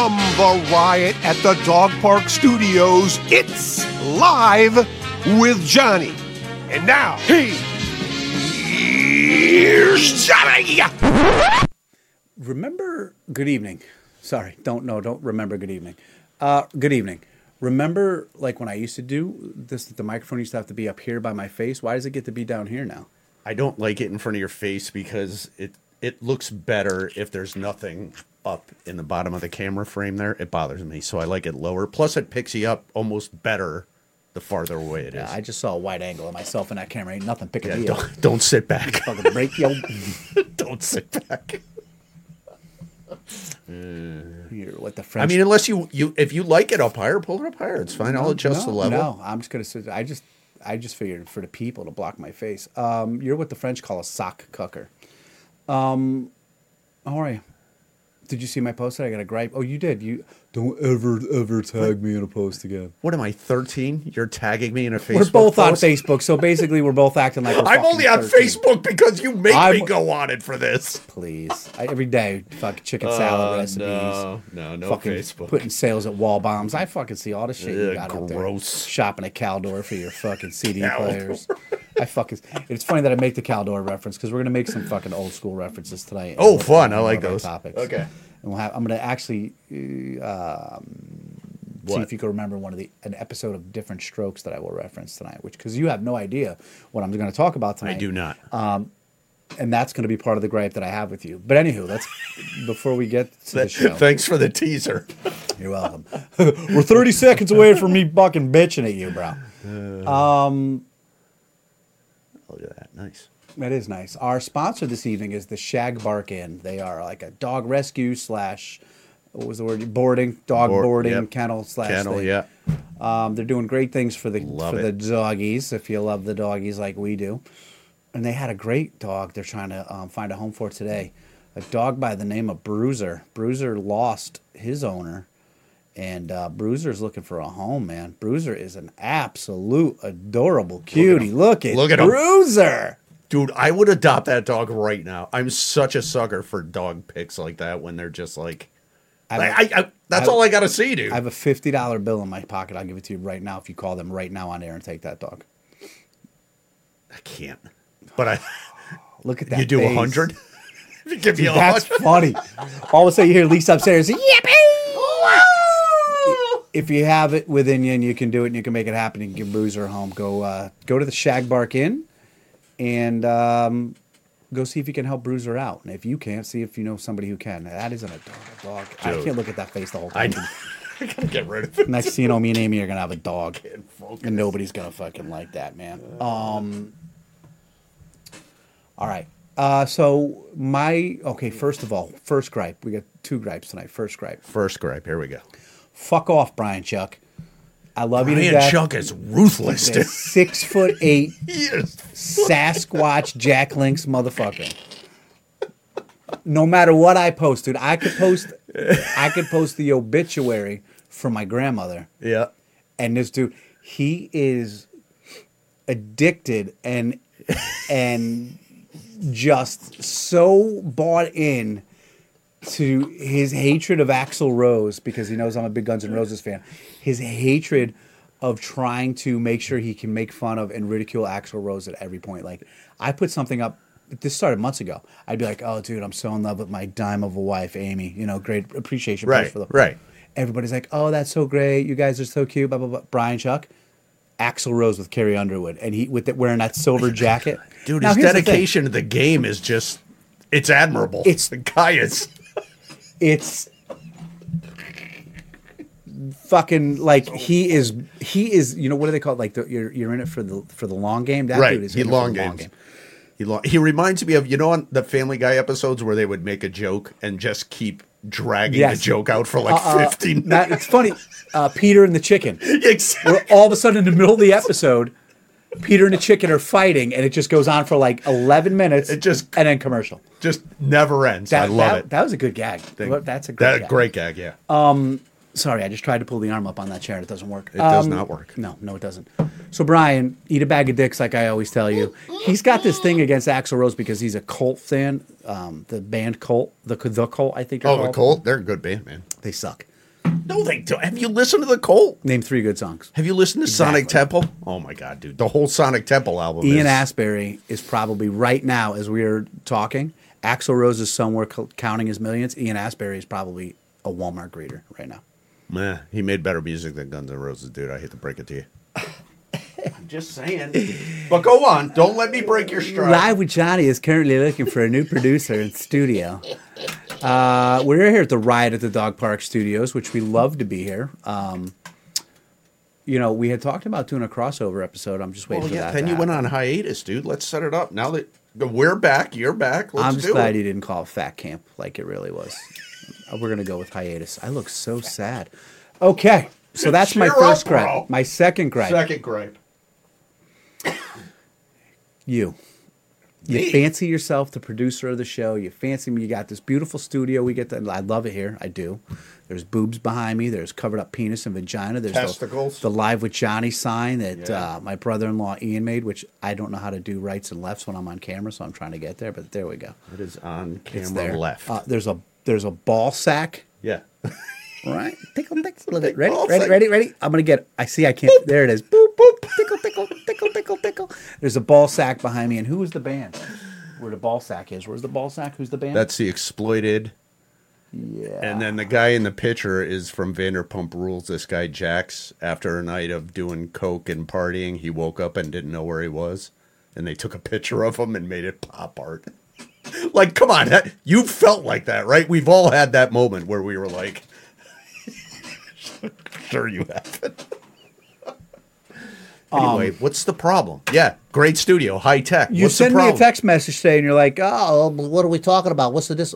From the Riot at the Dog Park Studios, it's Live with Johnny. And now, here's Johnny! Remember, good evening. Sorry, don't remember good evening. Good evening. Remember, like, when I used to do this, the microphone used to have to be up here by my face? Why does it get to be down here now? I don't like it in front of your face because it looks better if there's nothing up in the bottom of the camera frame there. It bothers me, so I like it lower. Plus, it picks you up almost better the farther away it is. Yeah, I just saw a wide angle of myself in that camera. Ain't nothing picking me up. Don't sit back. Fucking break yo. Don't sit back. You're like the French. I mean, unless if you like it up higher, pull it up higher. It's fine. I'll adjust the level. No, I'm just gonna sit. I just figured for the people to block my face. You're what the French call a sock cucker. How are you? Did you see my post? I got a gripe. Oh, you did. You don't ever tag me in a post again. What am I, 13? You're tagging me in a Facebook post? We're both on Facebook, so basically we're both acting like we're I'm only on 13. Facebook because you make me go on it for this. Please. Every day, fucking chicken salad recipes. No fucking Facebook. Putting sales at Wall Bombs. I fucking see all the shit you got up there. Gross. Shopping at Caldor for your fucking CD players. It's funny that I make the Caldor reference because we're going to make some fucking old school references tonight. Oh, fun. I like those topics. Okay. And I'm going to actually see if you can remember an episode of Different Strokes that I will reference tonight, because you have no idea what I'm going to talk about tonight. I do not. And that's going to be part of the gripe that I have with you. But anywho, that's before we get to the show. Thanks for the teaser. You're welcome. We're 30 seconds away from me fucking bitching at you, bro. Look at that. Nice. That is nice. Our sponsor this evening is the Shagbark Inn. They are like a dog rescue / what was the word? Boarding, dog boarding, kennel / kennel, thing. Yeah. They're doing great things for the doggies, if you love the doggies like we do. And they had a great dog they're trying to find a home for today. A dog by the name of Bruiser. Bruiser lost his owner, and Bruiser's looking for a home, man. Bruiser is an absolute adorable cutie. Look at Bruiser! Him. Dude, I would adopt that dog right now. I'm such a sucker for dog pics like that when they're just all I got to see, dude. I have a $50 bill in my pocket. I'll give it to you right now if you call them right now on air and take that dog. I can't. But I look at that. You do 100? You give me 100. That's funny. All of a sudden you hear Lisa upstairs. Yippee! If you have it within you and you can do it and you can make it happen, you can give Bruiser a home. Go to the Shagbark Inn. And go see if you can help Bruiser out. And if you can't, see if you know somebody who can. Now, that is an adorable dog. Dude, I can't look at that face the whole time. I gotta get rid of it. Next thing you know, me and Amy are going to have a dog. And nobody's going to fucking like that, man. All right. So first gripe. We got two gripes tonight. First gripe. Here we go. Fuck off, Brian Chuck. I love Brian you to death. Chuck is ruthless. He's a 6'8" Sasquatch Jack Link's motherfucker. No matter what I post, dude, I could post the obituary for my grandmother. Yeah. And this dude, he is addicted and just so bought in to his hatred of Axl Rose, because he knows I'm a big Guns N' Roses fan, his hatred of trying to make sure he can make fun of and ridicule Axl Rose at every point. Like, I put something up, this started months ago. I'd be like, oh, dude, I'm so in love with my dime of a wife, Amy. You know, great appreciation. Right, for the right. Everybody's like, oh, that's so great. You guys are so cute, blah, blah, blah. Brian Chuck, Axl Rose with Carrie Underwood, and he wearing that silver jacket. Dude, his dedication to the game is just, it's admirable. It's the guy is... It's fucking like he is. You know, what do they call it? Like you're in it for the long game. That right. Dude is in it for the long game. He reminds me of, you know, on the Family Guy episodes where they would make a joke and just keep dragging the joke out for like 15 minutes. It's funny. Peter and the chicken. Exactly. Where all of a sudden in the middle of the episode, Peter and the chicken are fighting, and it just goes on for like 11 minutes, and then commercial. Just never ends. I love it. That was a good gag. That's a great gag. Great gag, yeah. Sorry, I just tried to pull the arm up on that chair, and it doesn't work. It does not work. No, it doesn't. So, Brian, eat a bag of dicks like I always tell you. He's got this thing against Axl Rose because he's a Cult fan, the band Cult, the Cult, I think. Oh, the Cult? They're a good band, man. They suck. No, they don't. Have you listened to The Cult? Name three good songs. Have you listened to Sonic Temple? Oh, my God, dude. The whole Sonic Temple album Ian Asbury is probably right now, as we are talking, Axl Rose is somewhere counting his millions. Ian Asbury is probably a Walmart greeter right now. Nah, he made better music than Guns N' Roses, dude. I hate to break it to you. I'm just saying. But go on. Don't let me break your stride. Live with Johnny is currently looking for a new producer in studio. We're here at the Riot at the Dog Park Studios, which we love to be here. You know, we had talked about doing a crossover episode. I'm just waiting for that. Then you went on hiatus, dude. Let's set it up. Now that we're back, you're back. Let's do it. I'm just glad you didn't call it Fat Camp like it really was. We're going to go with hiatus. I look so sad. Okay. So that's my first gripe. My second gripe. You fancy yourself the producer of the show. You fancy me. You got this beautiful studio. We get that. I love it here. I do. There's boobs behind me. There's covered up penis and vagina. There's testicles. The Live with Johnny sign that my brother-in-law Ian made, which I don't know how to do rights and lefts when I'm on camera, so I'm trying to get there. But there we go. It is on camera left. There's a ball sack. Yeah. All right. Tickle, tickle. Ready, ready. I'm going to get it. I see I can't. Boop. There it is. Boop, boop. Tickle, tickle, tickle, tickle, tickle. There's a ball sack behind me. And who is the band? Where the ball sack is. Where's the ball sack? Who's the band? That's The Exploited. Yeah. And then the guy in the picture is from Vanderpump Rules. This guy, Jax, after a night of doing coke and partying, he woke up and didn't know where he was. And they took a picture of him and made it pop art. Like, come on. You felt like that, right? We've all had that moment where we were like... Sure you have it. Anyway, what's the problem? Yeah, great studio, high tech. You send me a text message saying you're like, oh, what are we talking about? What's the dis?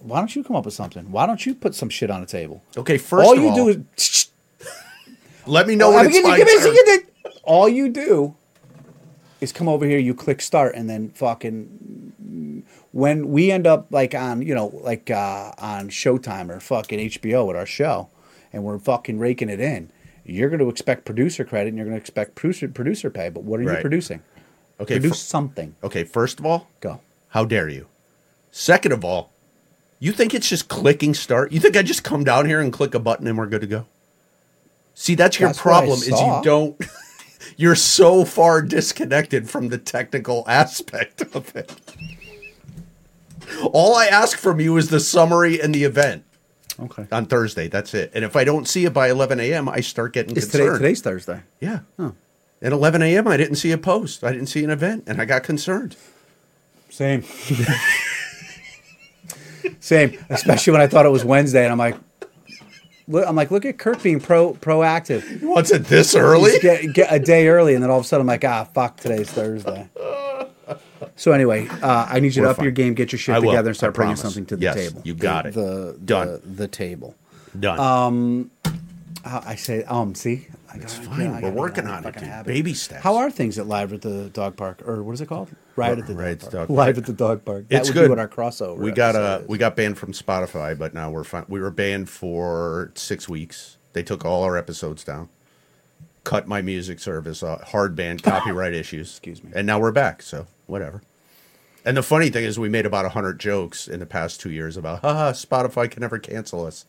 Why don't you come up with something? Why don't you put some shit on the table? Okay, first all of all, all you do is let me know when it's my turn. All you do is come over here, you click start, and then fucking when we end up like on on Showtime or fucking HBO at our show. And we're fucking raking it in. You're going to expect producer credit, and you're going to expect producer pay. But what are you producing? Okay, produce something. Okay, first of all, go. How dare you? Second of all, you think it's just clicking start? You think I just come down here and click a button and we're good to go? See, that's your problem is you don't. You're so far disconnected from the technical aspect of it. All I ask from you is the summary and the event. Okay. On Thursday, that's it. And if I don't see it by 11 a.m., I start getting concerned. Today's Thursday. Yeah. Huh. At 11 a.m., I didn't see a post. I didn't see an event, and I got concerned. Same. Especially when I thought it was Wednesday, and I'm like, look at Kurt being proactive. He wants it this early? Get a day early, and then all of a sudden I'm like, fuck, today's Thursday. So anyway, I need you to up your game, get your shit together, and start bringing something to the table. You got it. Done. The table. Done. I say, see? It's fine. We're working on it. Baby steps. How are things at Live at the Dog Park? Or what is it called? Riot at the Dog Park. Live at the Dog Park. It's good. That would be what our crossover is. We got banned from Spotify, but now we're fine. We were banned for 6 weeks. They took all our episodes down. Cut my music service, hard banned, copyright issues. Excuse me. And now we're back, so whatever. And the funny thing is we made about 100 jokes in the past 2 years about, Spotify can never cancel us.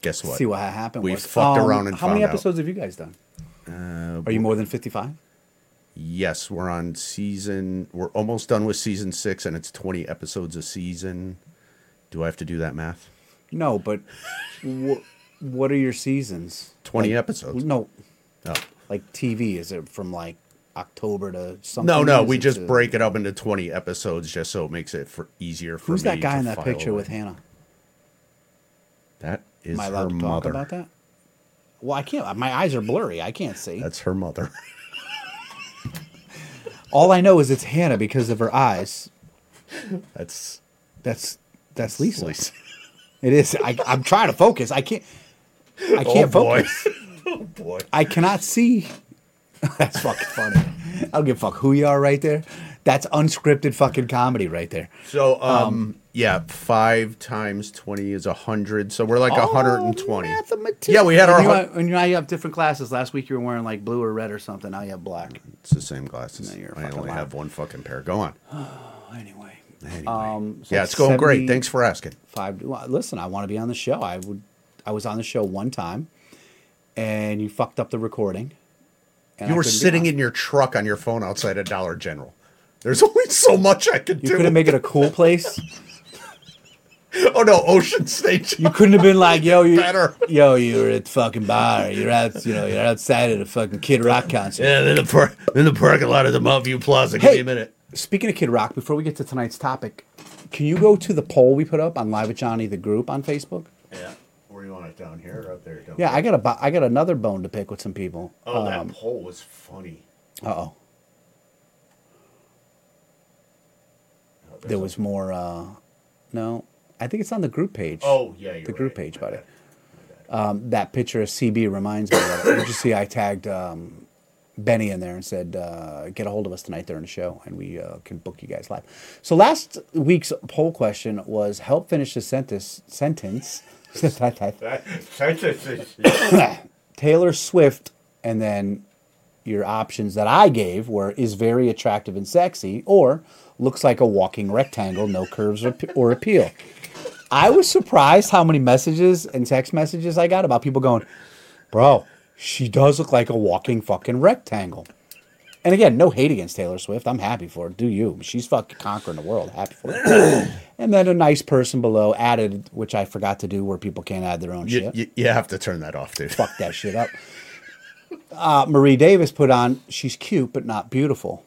Guess what? See what happened. We fucked around and found out. How many episodes have you guys done? Are you more than 55? Yes, we're on season. We're almost done with season 6, and it's 20 episodes a season. Do I have to do that math? No, but what are your seasons? 20 episodes. No. Oh. Like TV, is it from like October to something? No, we just break it up into 20 episodes just so it makes it easier for me. Who's that guy in that picture with Hannah? That is her mother. Am I allowed to talk about that? Well, I can't. My eyes are blurry. I can't see. That's her mother. All I know is it's Hannah because of her eyes. That's Lisa. It is. I'm trying to focus. I can't focus. Oh, boy. I cannot see. That's fucking funny. I don't give a fuck who you are right there. That's unscripted fucking comedy right there. So, 5 times 20 is 100. So we're like 120. Mathematician. Yeah, we had and now you have different glasses. Last week you were wearing like blue or red or something. Now you have black. It's the same glasses. I only have one fucking pair. Go on. Anyway. So it's going great. Thanks for asking. Listen, I want to be on the show. I would. I was on the show one time, and you fucked up the recording. And you were sitting in your truck on your phone outside a Dollar General. There's only so much I could do. You couldn't make it a cool place? Oh, no, Ocean State. You couldn't have been like, yo, you were at the fucking bar. You're outside of the fucking Kid Rock concert. Yeah, in the parking lot of the Mount View Plaza. Give me a minute. Speaking of Kid Rock, before we get to tonight's topic, can you go to the poll we put up on Live with Johnny, the group on Facebook? Yeah. Where you want it, down here or up there? Yeah, I got another bone to pick with some people. Oh, that poll was funny. Uh-oh. There was more, no, I think it's on the group page. Oh, yeah, you're the group page, buddy. That picture of CB reminds me of it. Did you see I tagged Benny in there and said, get a hold of us tonight during the show, and we can book you guys live. So last week's poll question was, help finish the sentence. Taylor Swift, and then your options that I gave were, is very attractive and sexy, or looks like a walking rectangle, no curves or appeal. I was surprised how many messages and text messages I got about people going, bro, she does look like a walking fucking rectangle. And again, no hate against Taylor Swift. I'm happy for her. Do you. She's fucking conquering the world. Happy for her. And then a nice person below added, which I forgot to do, where people can't add their own shit. You have to turn that off, dude. Fuck that shit up. Marie Davis put on, she's cute but not beautiful.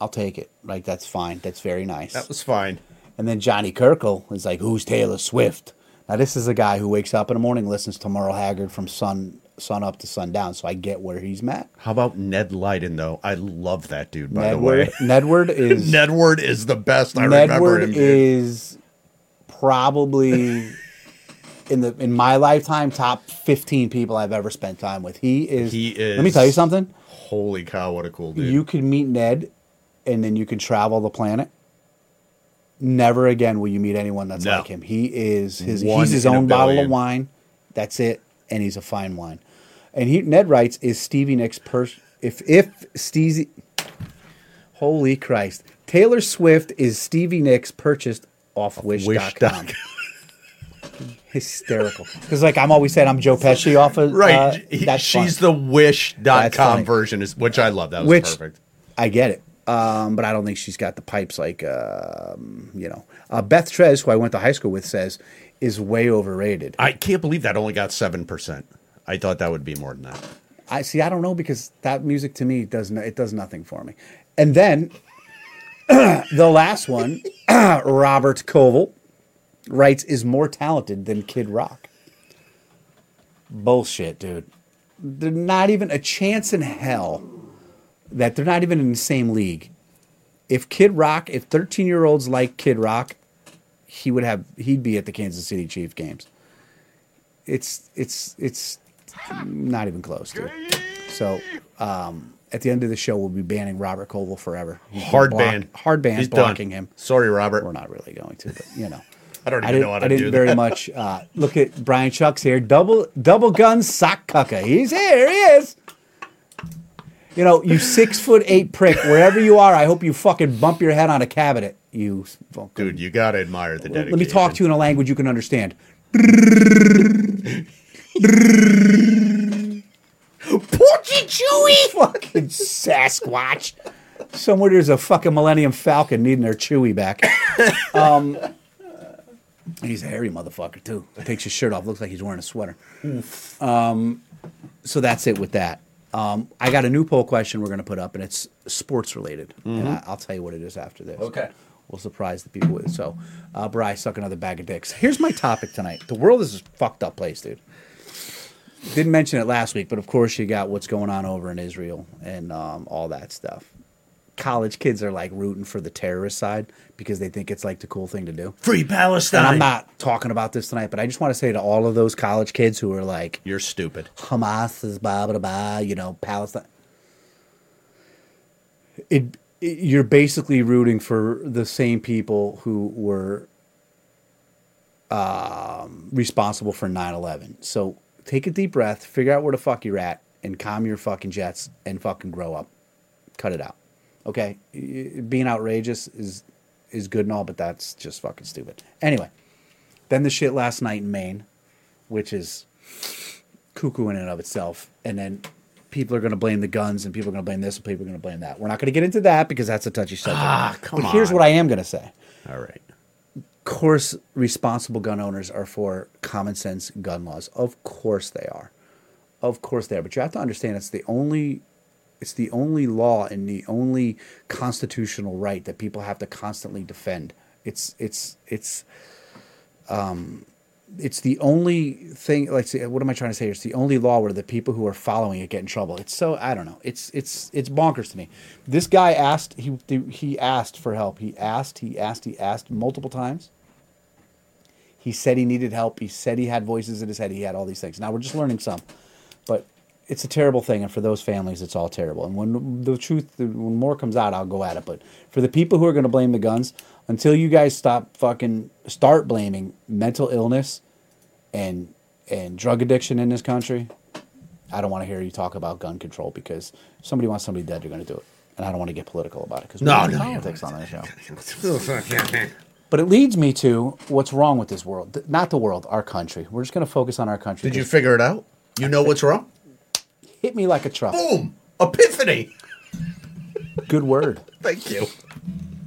I'll take it. Like, that's fine. That's very nice. That was fine. And then Johnny Kirkle is like, who's Taylor Swift? Now, this is a guy who wakes up in the morning, listens to Merle Haggard from sun up to sundown, so I get where he's at. How about Ned Leiden, though? I love that dude, by the way. Nedward is the best. I remember him. Nedward is probably, in my lifetime, top 15 people I've ever spent time with. He is. Let me tell you something. Holy cow, what a cool dude. You can meet Ned, and then you can travel the planet. Never again will you meet anyone that's like him. He's his own bottle of wine. That's it. And he's a fine wine. And Ned writes, is Stevie Nicks Holy Christ. Taylor Swift is Stevie Nicks purchased off Wish.com. Hysterical. Because like I'm always saying, I'm Joe Pesci off of that's she's fun. The Wish.com version, which I love. That was perfect. I get it. But I don't think she's got the pipes like, Beth Trez, who I went to high school with, says, is way overrated. I can't believe that only got 7%. I thought that would be more than that. I don't know, because that music to me does nothing for me. And then the last one, Robert Koval writes, is more talented than Kid Rock. Bullshit, dude. They're not even a chance in hell that they're not even in the same league. If 13-year-olds like Kid Rock, he'd be at the Kansas City Chiefs games. It's not even close to it. So at the end of the show, we'll be banning Robert Koval forever. Hard ban. He's blocking him. Sorry, Robert. We're not really going to, but I don't even know how to do that. I didn't very much. Look at Brian Chuck's here. Double gun sock cucka. He's here. He is. You 6'8" prick, wherever you are, I hope you fucking bump your head on a cabinet. You fucking... Dude, you got to admire the dedication. Let me talk to you in a language you can understand. Porky Chewy! Fucking Sasquatch. Somewhere there's a fucking Millennium Falcon needing their Chewy back. He's a hairy motherfucker, too. Takes his shirt off. Looks like he's wearing a sweater. So that's it with that. I got a new poll question we're going to put up, and it's sports related. Mm-hmm. And I'll tell you what it is after this. Okay. We'll surprise the people with it. So, Bri, suck another bag of dicks. Here's my topic tonight. The world is a fucked up place, dude. Didn't mention it last week, but of course you got what's going on over in Israel and all that stuff. College kids are like rooting for the terrorist side because they think it's like the cool thing to do. Free Palestine. And I'm not talking about this tonight, but I just want to say to all of those college kids who are like, you're stupid. Hamas is blah, blah, blah, Palestine. You're basically rooting for the same people who were responsible for 9/11. So take a deep breath, figure out where the fuck you're at, and calm your fucking jets and fucking grow up. Cut it out. Okay, being outrageous is good and all, but that's just fucking stupid. Anyway, then the shit last night in Maine which is cuckoo in and of itself. And then people are going to blame the guns, and people are going to blame this, and people are going to blame that. We're not going to get into that because that's a touchy subject. But here's what I am going to say. All right. Of course, responsible gun owners are for common sense gun laws. Of course they are. Of course they are. But you have to understand it's the only law and the only constitutional right that people have to constantly defend. It's the only thing. Like, what am I trying to say here? It's the only law where the people who are following it get in trouble. It's so, I don't know. It's bonkers to me. This guy asked. He asked for help. He asked multiple times. He said he needed help. He said he had voices in his head. He had all these things. Now we're just learning some, but it's a terrible thing. And for those families, it's all terrible. And when the truth, when more comes out, I'll go at it. But for the people who are going to blame the guns, until you guys start blaming mental illness and drug addiction in this country, I don't want to hear you talk about gun control, because if somebody wants somebody dead, you're going to do it. And I don't want to get political about it because we have politics on this show. But it leads me to what's wrong with this world. Not the world, our country. We're just going to focus on our country. Did you figure it out? You know what's wrong? Hit me like a truck. Boom! Epiphany! Good word. Thank you.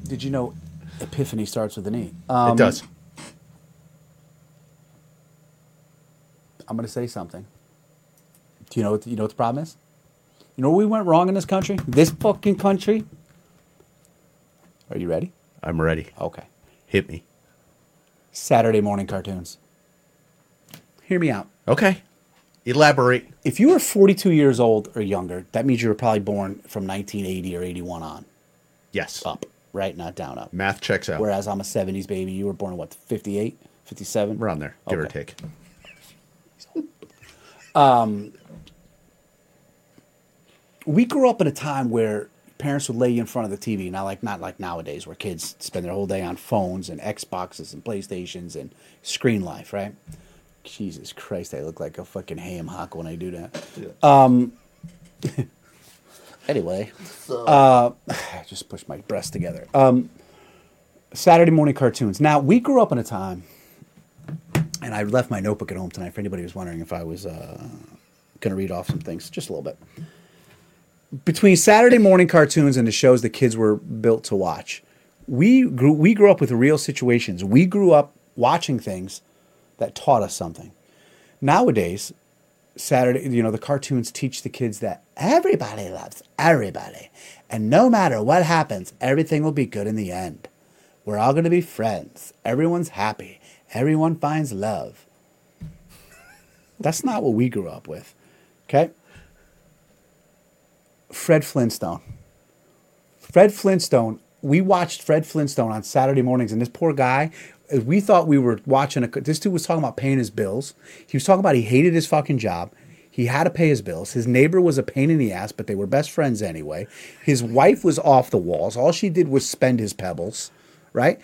Did you know epiphany starts with an E? It does. I'm going to say something. Do you know what the problem is? You know where we went wrong in this country? This fucking country? Are you ready? I'm ready. Okay. Hit me. Saturday morning cartoons. Hear me out. Okay. Elaborate. If you were 42 years old or younger, that means you were probably born from 1980 or 81 on. Yes. Up, right? Not down, up. Math checks out. Whereas I'm a 70s baby. You were born, what, 58, 57? Around there, give or take. We grew up in a time where parents would lay you in front of the TV. Not like nowadays where kids spend their whole day on phones and Xboxes and PlayStations and screen life, right? Jesus Christ, I look like a fucking ham hock when I do that. Yeah. Anyway, I just pushed my breasts together. Saturday morning cartoons. Now, we grew up in a time, and I left my notebook at home tonight for anybody who's wondering if I was going to read off some things, just a little bit. Between Saturday morning cartoons and the shows the kids were built to watch, we grew up with real situations. We grew up watching things that taught us something. Nowadays, the cartoons teach the kids that everybody loves everybody. And no matter what happens, everything will be good in the end. We're all going to be friends. Everyone's happy. Everyone finds love. That's not what we grew up with. Okay? Fred Flintstone. Fred Flintstone. We watched Fred Flintstone on Saturday mornings, and this poor guy, we thought we were watching this dude was talking about paying his bills. He was talking about he hated his fucking job. He had to pay his bills. His neighbor was a pain in the ass, but they were best friends anyway. His wife was off the walls. All she did was spend his pebbles, right?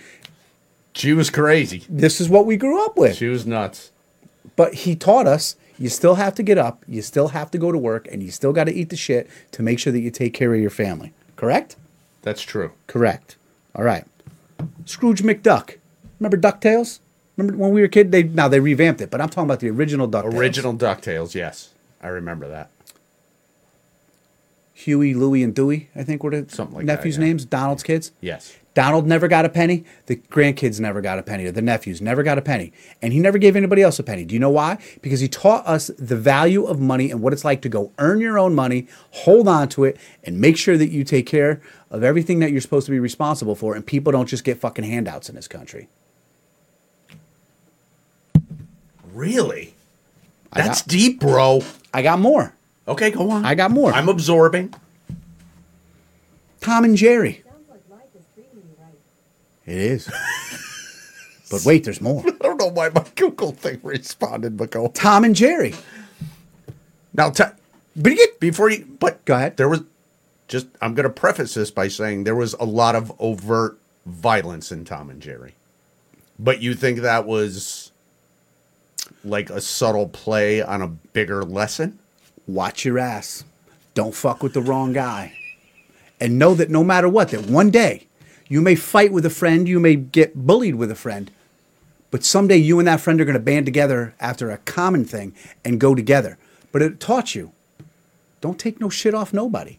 She was crazy. This is what we grew up with. She was nuts. But he taught us you still have to get up, you still have to go to work, and you still got to eat the shit to make sure that you take care of your family. Correct? That's true. Correct. All right. Scrooge McDuck. Remember DuckTales? Remember when we were a kid? They revamped it, but I'm talking about the original DuckTales. Original DuckTales, yes. I remember that. Huey, Louie, and Dewey, I think were the nephews' names. Donald's kids. Yes. Donald never got a penny. The grandkids never got a penny. Or the nephews never got a penny. And he never gave anybody else a penny. Do you know why? Because he taught us the value of money and what it's like to go earn your own money, hold on to it, and make sure that you take care of everything that you're supposed to be responsible for, and people don't just get fucking handouts in this country. Really? That's deep, bro. I got more. Okay, go on. I got more. I'm absorbing. Tom and Jerry. Sounds like life is treating you right. It is. But wait, there's more. I don't know why my Google thing responded, but go. Tom and Jerry. Now, go ahead. There was I'm going to preface this by saying there was a lot of overt violence in Tom and Jerry. But you think that was like a subtle play on a bigger lesson? Watch your ass. Don't fuck with the wrong guy. And know that no matter what, that one day you may fight with a friend, you may get bullied with a friend, But someday you and that friend are going to band together after a common thing and go together. But it taught you, don't take no shit off nobody.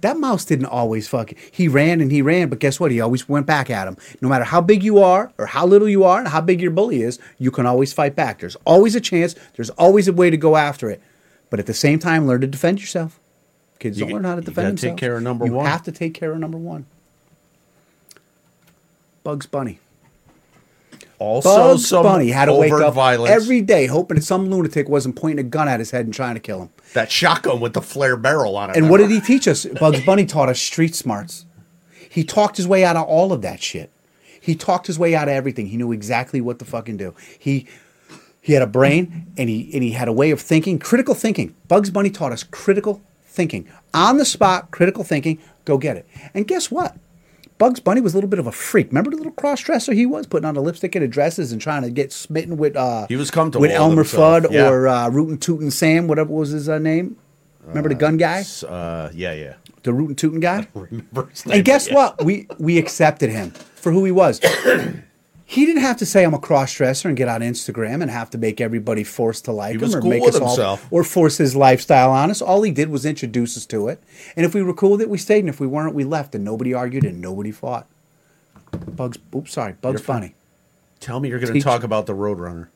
That mouse didn't always fucking... He ran and he ran, but guess what? He always went back at him. No matter how big you are or how little you are and how big your bully is, you can always fight back. There's always a chance. There's always a way to go after it. But at the same time, learn to defend yourself. Kids don't learn how to defend themselves. You got to take care of number one. You have to take care of number one. Bugs Bunny. Also, some Bunny had to wake up violence every day, hoping that some lunatic wasn't pointing a gun at his head and trying to kill him. That shotgun with the flare barrel on it. And what did he teach us? Bugs Bunny taught us street smarts. He talked his way out of all of that shit. He talked his way out of everything. He knew exactly what to fucking do. He had a brain, and he had a way of thinking, critical thinking. Bugs Bunny taught us critical thinking. On the spot, critical thinking, go get it. And guess what? Bugs Bunny was a little bit of a freak. Remember the little cross-dresser he was, putting on a lipstick and a dresses and trying to get smitten with Elmer Fudd or Rootin' Tootin' Sam, whatever was his name. Remember the gun guy? Yeah. The Rootin' Tootin' guy? I don't remember his name. And guess what? We accepted him for who he was. He didn't have to say, I'm a cross-dresser and get on Instagram and have to make everybody forced to like him or make us all, or force his lifestyle on us. All he did was introduce us to it. And if we were cool with it, we stayed. And if we weren't, we left. And nobody argued and nobody fought. Bugs Bunny. Tell me you're going to talk about the Roadrunner.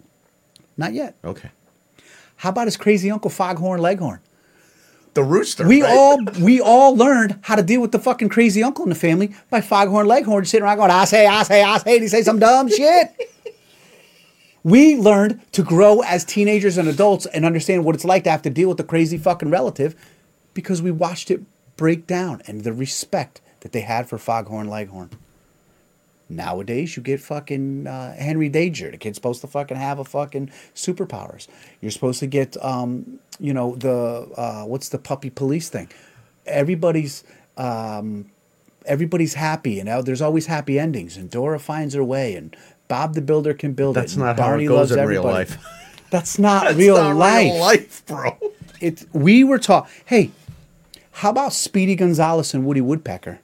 Not yet. Okay. How about his crazy uncle, Foghorn Leghorn? The rooster. We all learned how to deal with the fucking crazy uncle in the family by Foghorn Leghorn sitting around going, I say, and he say some dumb shit. We learned to grow as teenagers and adults and understand what it's like to have to deal with a crazy fucking relative because we watched it break down and the respect that they had for Foghorn Leghorn. Nowadays, you get fucking Henry Danger. The kid's supposed to fucking have a fucking superpowers. You're supposed to get, what's the puppy police thing? Everybody's happy, and there's always happy endings. And Dora finds her way, and Bob the Builder can build it. That's not how it goes in real life. That's not real life. That's not real life, bro. We were taught, hey, how about Speedy Gonzales and Woody Woodpecker?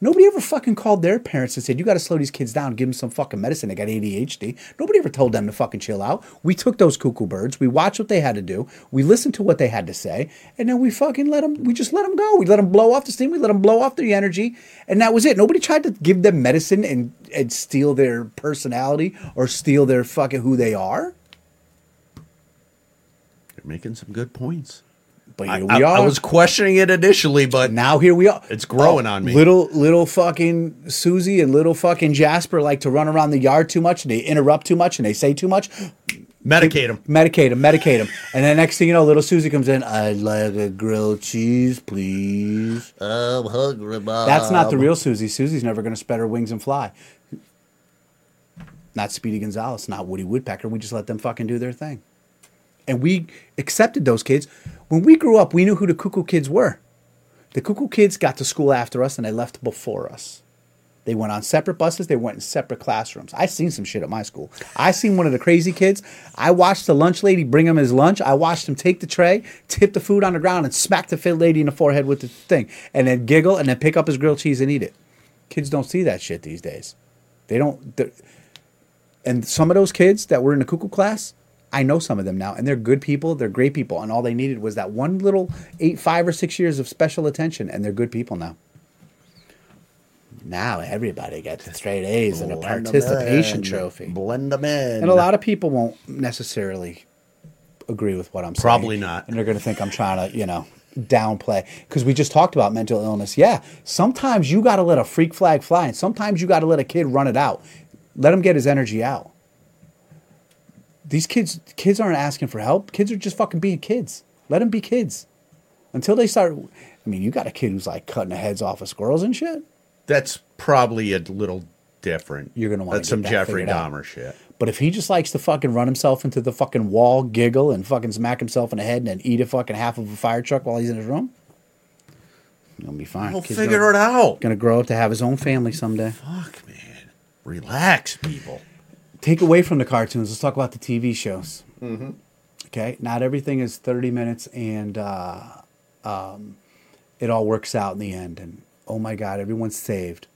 Nobody ever fucking called their parents and said, you got to slow these kids down, give them some fucking medicine. They got ADHD. Nobody ever told them to fucking chill out. We took those cuckoo birds. We watched what they had to do. We listened to what they had to say. And then we fucking let them go. We let them blow off the steam. We let them blow off the energy. And that was it. Nobody tried to give them medicine and steal their personality or steal their fucking who they are. You're making some good points. But here we are. I was questioning it initially, but now here we are. It's growing on me. Little fucking Susie and little fucking Jasper like to run around the yard too much, and they interrupt too much, and they say too much. Medicate them. And the next thing you know, little Susie comes in. I'd like a grilled cheese, please. I'm hungry, Mom. That's not the real Susie. Susie's never going to spread her wings and fly. Not Speedy Gonzales, not Woody Woodpecker. We just let them fucking do their thing. And we accepted those kids. When we grew up, we knew who the cuckoo kids were. The cuckoo kids got to school after us, and they left before us. They went on separate buses. They went in separate classrooms. I seen some shit at my school. I seen one of the crazy kids. I watched the lunch lady bring him his lunch. I watched him take the tray, tip the food on the ground, and smack the fit lady in the forehead with the thing, and then giggle, and then pick up his grilled cheese and eat it. Kids don't see that shit these days. They don't. And some of those kids that were in the cuckoo class, I know some of them now, and they're good people. They're great people, and all they needed was that one little 5 or 6 years of special attention, and they're good people now. Now everybody gets the straight A's and a participation trophy. Blend them in. And a lot of people won't necessarily agree with what I'm saying. Probably not. And they're going to think I'm trying to, downplay. Because we just talked about mental illness. Yeah, sometimes you got to let a freak flag fly, and sometimes you got to let a kid run it out. Let him get his energy out. These kids aren't asking for help. Kids are just fucking being kids. Let them be kids. Until they start... I mean, you got a kid who's like cutting the heads off of squirrels and shit. That's probably a little different. You're going to want to get some Jeffrey Dahmer shit. But if he just likes to fucking run himself into the fucking wall, giggle, and fucking smack himself in the head and then eat a fucking half of a fire truck while he's in his room, he'll be fine. He'll figure it out. Going to grow up to have his own family someday. Fuck, man. Relax, people. Take away from the cartoons. Let's talk about the TV shows. Mm-hmm. Okay? Not everything is 30 minutes and it all works out in the end. And oh my God, everyone's saved.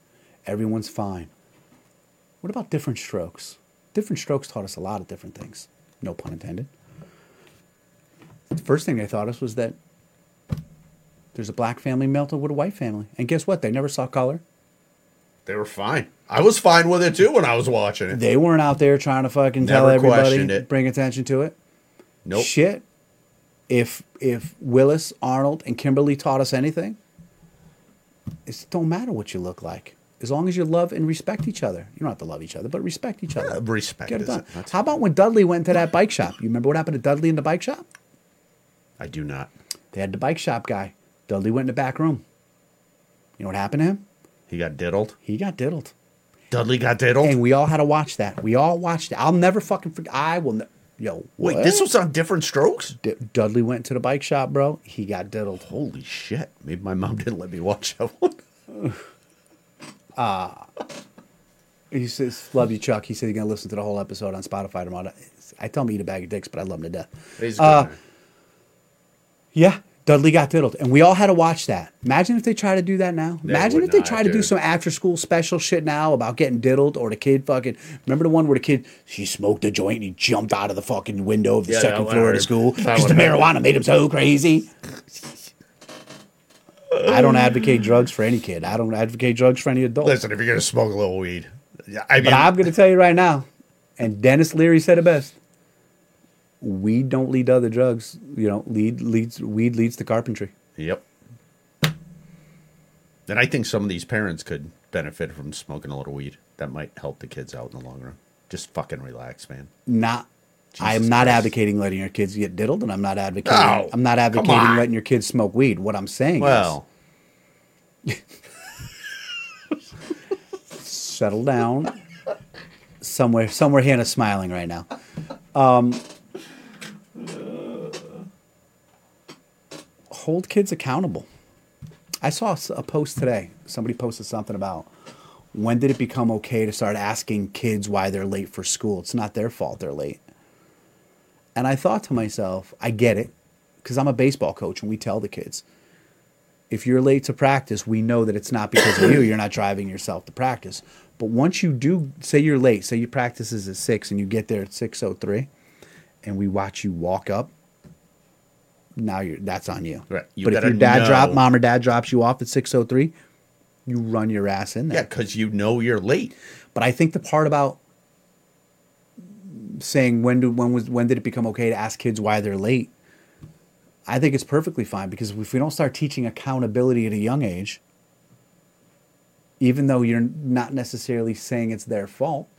Everyone's fine. What about Different Strokes? Different Strokes taught us a lot of different things, no pun intended. The first thing they taught us was that there's a black family melted with a white family. And guess what? They never saw color. They were fine. I was fine with it, too, when I was watching it. They weren't out there trying to fucking tell everybody, bring attention to it. Nope. Shit. If Willis, Arnold, and Kimberly taught us anything, it don't matter what you look like. As long as you love and respect each other. You don't have to love each other, but respect each other. Respect. Get it done. How about when Dudley went to that bike shop? You remember what happened to Dudley in the bike shop? I do not. They had the bike shop guy. Dudley went in the back room. You know what happened to him? He got diddled. He got diddled. Dudley got diddled? And we all had to watch that. We all watched it. I'll never fucking forget. I will never. Yo, what? Wait, this was on Different Strokes? Dudley went to the bike shop, bro. He got diddled. Holy shit. Maybe my mom didn't let me watch that one. He says, love you, Chuck. He said you're going to listen to the whole episode on Spotify tomorrow. I tell him to eat a bag of dicks, but I love him to death. He's yeah, Dudley got diddled. And we all had to watch that. Imagine if they try to do that now. Imagine if they try to do some after-school special shit now about getting diddled or the kid fucking... Remember the one where the kid, she smoked a joint and he jumped out of the fucking window of the second floor of the school because the marijuana made him so crazy? I don't advocate drugs for any kid. I don't advocate drugs for any adult. Listen, if you're going to smoke a little weed... but I'm going to tell you right now, and Dennis Leary said it best, weed don't lead to other drugs. You know, weed leads to carpentry. Yep. And I think some of these parents could benefit from smoking a little weed. That might help the kids out in the long run. Just fucking relax, man. I'm not advocating letting your kids get diddled, and I'm not advocating letting your kids smoke weed. What I'm saying is... Settle down. Somewhere Hannah's smiling right now. Hold kids accountable. I saw a post today. Somebody posted something about when did it become okay to start asking kids why they're late for school? It's not their fault they're late. And I thought to myself, I get it, because I'm a baseball coach and we tell the kids, if you're late to practice, we know that it's not because of you. You're not driving yourself to practice. But once you do, say you're late, say your practice is at 6 and you get there at 6:03 and we watch you walk up, now that's on you. Right. But if your mom or dad drops you off at 6:03, you run your ass in there. Yeah, because you know you're late. But I think the part about saying when did it become okay to ask kids why they're late, I think it's perfectly fine, because if we don't start teaching accountability at a young age, even though you're not necessarily saying it's their fault,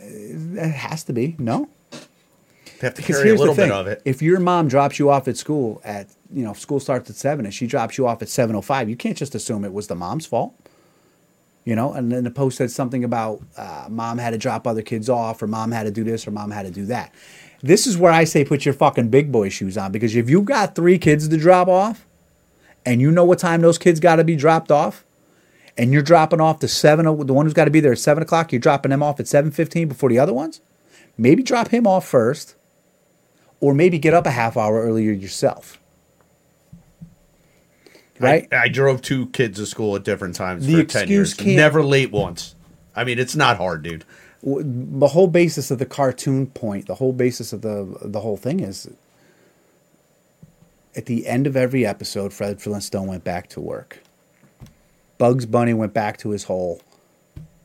it has to be. No? They have to carry a little bit of it. If your mom drops you off at school at, if school starts at 7 and she drops you off at 7:05, you can't just assume it was the mom's fault. And then the post said something about mom had to drop other kids off, or mom had to do this, or mom had to do that. This is where I say put your fucking big boy shoes on, because if you've got 3 kids to drop off and you know what time those kids got to be dropped off, and you're dropping off the one who's got to be there at 7 o'clock, you're dropping them off at 7:15 before the other ones, maybe drop him off first, or maybe get up a half hour earlier yourself. Right? I drove 2 kids to school at different times for 10 years. Never late once. I mean, it's not hard, dude. The whole basis of the cartoon point, the whole basis of the whole thing is, at the end of every episode, Fred Flintstone went back to work. Bugs Bunny went back to his hole.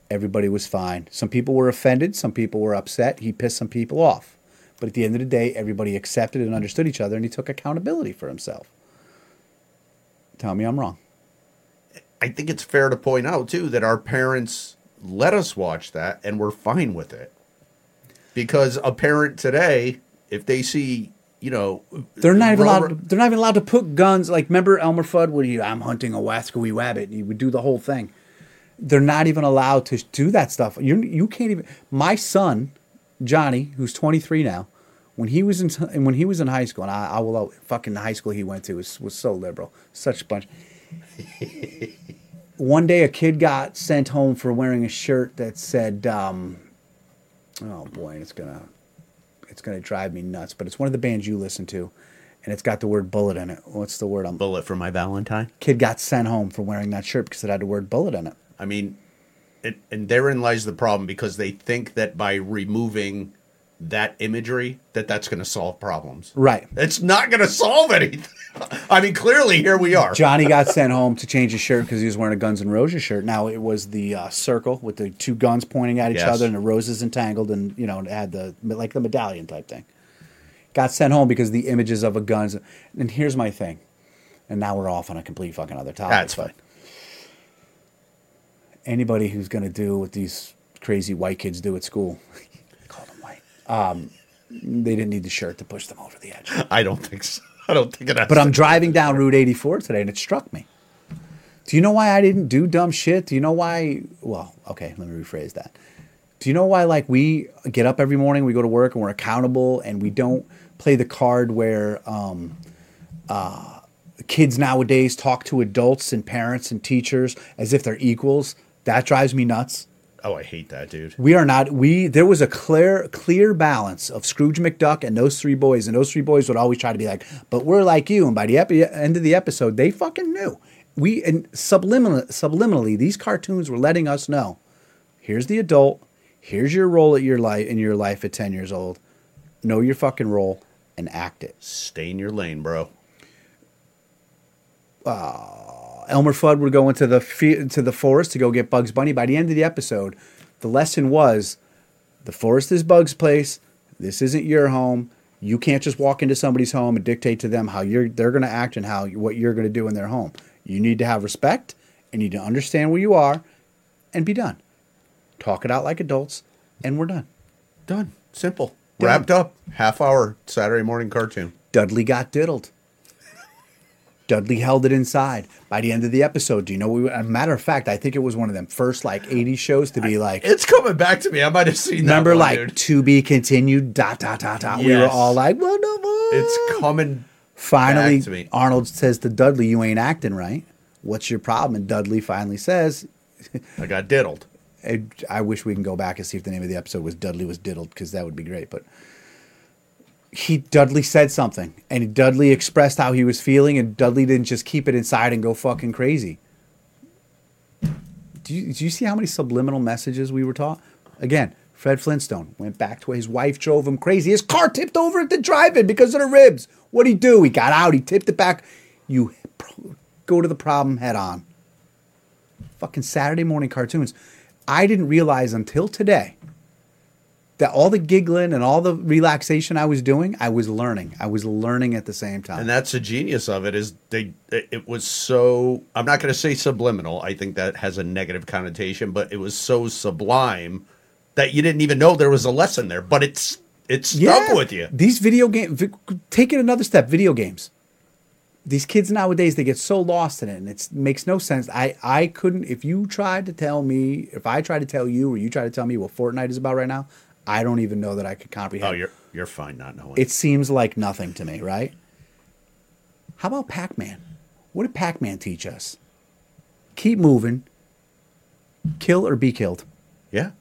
Everybody was fine. Some people were offended. Some people were upset. He pissed some people off. But at the end of the day, everybody accepted and understood each other, and he took accountability for himself. Tell me I'm wrong. I think it's fair to point out, too, that our parents let us watch that and we're fine with it. Because a parent today, if they see, they're not even allowed to put guns. Like, remember Elmer Fudd when I'm hunting a wascooey wabbit, and he would do the whole thing. They're not even allowed to do that stuff. You can't even. My son, Johnny, who's 23 now, when he was in high school, and I will fucking the high school he went to was so liberal, such a bunch. One day a kid got sent home for wearing a shirt that said, oh boy, it's gonna drive me nuts. But it's one of the bands you listen to, and it's got the word bullet in it. What's the word? Bullet for my Valentine. Kid got sent home for wearing that shirt because it had the word bullet in it. I mean, and therein lies the problem, because they think that by removing that imagery, that's going to solve problems. Right. It's not going to solve anything. I mean, clearly, here we are. Johnny got sent home to change his shirt because he was wearing a Guns N' Roses shirt. Now it was the circle with the two guns pointing at each other and the roses entangled, and, you know, and had the, like, the medallion type thing. Got sent home because the images of a guns. And here's my thing. And now we're off on a complete fucking other topic. That's fine. Anybody who's going to do what these crazy white kids do at school, call them white. They didn't need the shirt to push them over the edge. I don't think so. I don't think it has. But I'm driving down Route 84 today, and it struck me. Do you know why I didn't do dumb shit? Do you know why? Well, okay, let me rephrase that. Do you know why, like, we get up every morning, we go to work, and we're accountable, and we don't play the card where kids nowadays talk to adults and parents and teachers as if they're equals? That drives me nuts. Oh, I hate that, dude. We are not. There was a clear balance of Scrooge McDuck and those three boys. And those three boys would always try to be like, but we're like you. And by the end of the episode, they fucking knew. And subliminally, these cartoons were letting us know, here's the adult. Here's your role in your life at 10 years old. Know your fucking role and act it. Stay in your lane, bro. Elmer Fudd would go into the forest to go get Bugs Bunny. By the end of the episode, the lesson was, the forest is Bugs' place. This isn't your home. You can't just walk into somebody's home and dictate to them how they're going to act and what you're going to do in their home. You need to have respect, and you need to understand where you are, and be done. Talk it out like adults, and we're done. Done. Simple. Done. Wrapped up. Half hour Saturday morning cartoon. Dudley got diddled. Dudley held it inside. By the end of the episode, do you know? As a matter of fact, I think it was one of them first, like, 80s shows to be like... It's coming back to me. I might have seen that. Remember, like, dude. To be continued, ... Yes. We were all like, what the fuck? It's coming back to me. Arnold says to Dudley, you ain't acting right. What's your problem? And Dudley finally says... I got diddled. I wish we can go back and see if the name of the episode was Dudley Was Diddled, because that would be great, but... Dudley said something, and Dudley expressed how he was feeling, and Dudley didn't just keep it inside and go fucking crazy. Do you see how many subliminal messages we were taught? Again, Fred Flintstone went back to where his wife drove him crazy. His car tipped over at the drive-in because of the ribs. What'd he do? He got out. He tipped it back. You go to the problem head on. Fucking Saturday morning cartoons. I didn't realize until today that all the giggling and all the relaxation I was doing, I was learning. I was learning at the same time. And that's the genius of it, is it was so, I'm not going to say subliminal. I think that has a negative connotation, but it was so sublime that you didn't even know there was a lesson there, but it stuck with you. These video games, take it another step, video games. These kids nowadays, they get so lost in it, and it makes no sense. I couldn't, if I tried to tell you or you tried to tell me what Fortnite is about right now, I don't even know that I could comprehend. Oh, you're fine not knowing. It seems like nothing to me, right? How about Pac-Man? What did Pac-Man teach us? Keep moving. Kill or be killed. Yeah.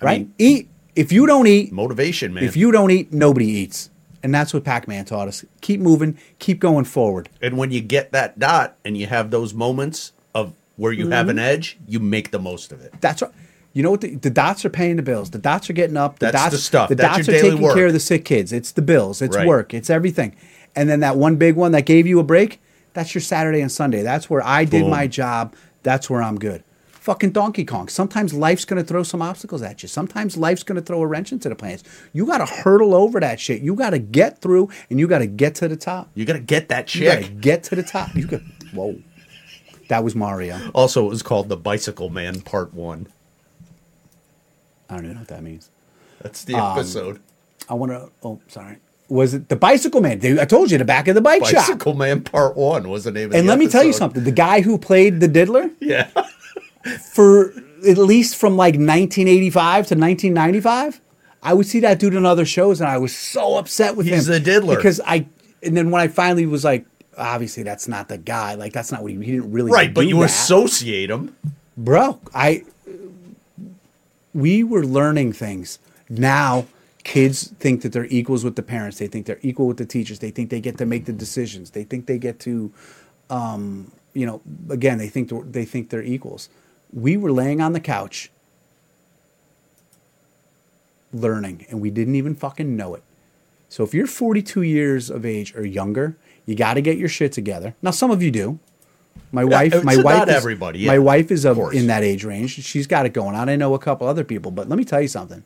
I mean, eat. If you don't eat... Motivation, man. If you don't eat, nobody eats. And that's what Pac-Man taught us. Keep moving. Keep going forward. And when you get that dot and you have those moments of where you have an edge, you make the most of it. That's right. You know what? The dots are paying the bills. The dots are getting up. That's the stuff. The dots are taking care of the sick kids. It's the bills. It's work. It's everything. And then that one big one that gave you a break, that's your Saturday and Sunday. That's where I did my job. That's where I'm good. Fucking Donkey Kong. Sometimes life's going to throw some obstacles at you. Sometimes life's going to throw a wrench into the plans. You got to hurdle over that shit. You got to get through, and you got to get to the top. You got to get that chick. You got to get to the top. You got. Whoa. That was Mario. Also, it was called The Bicycle Man Part 1. I don't even know what that means. That's the episode. I want to... Oh, sorry. Was it The Bicycle Man? I told you, the back of the bike shop. Bicycle Man Part 1 was the name of the episode. And let me tell you something. The guy who played the diddler... Yeah. For at least from like 1985 to 1995, I would see that dude in other shows, and I was so upset with him. He's the diddler. Because And then when I finally was like, obviously that's not the guy. Like, that's not what he didn't really do but you that. Associate him. Bro, we were learning things. Now, kids think that they're equals with the parents. They think they're equal with the teachers. They think they get to make the decisions. They think they get to, they think they're equals. We were laying on the couch learning, and we didn't even fucking know it. So if you're 42 years of age or younger, you got to get your shit together. Now, some of you do. My wife is in that age range. She's got it going on. I know a couple other people, but let me tell you something.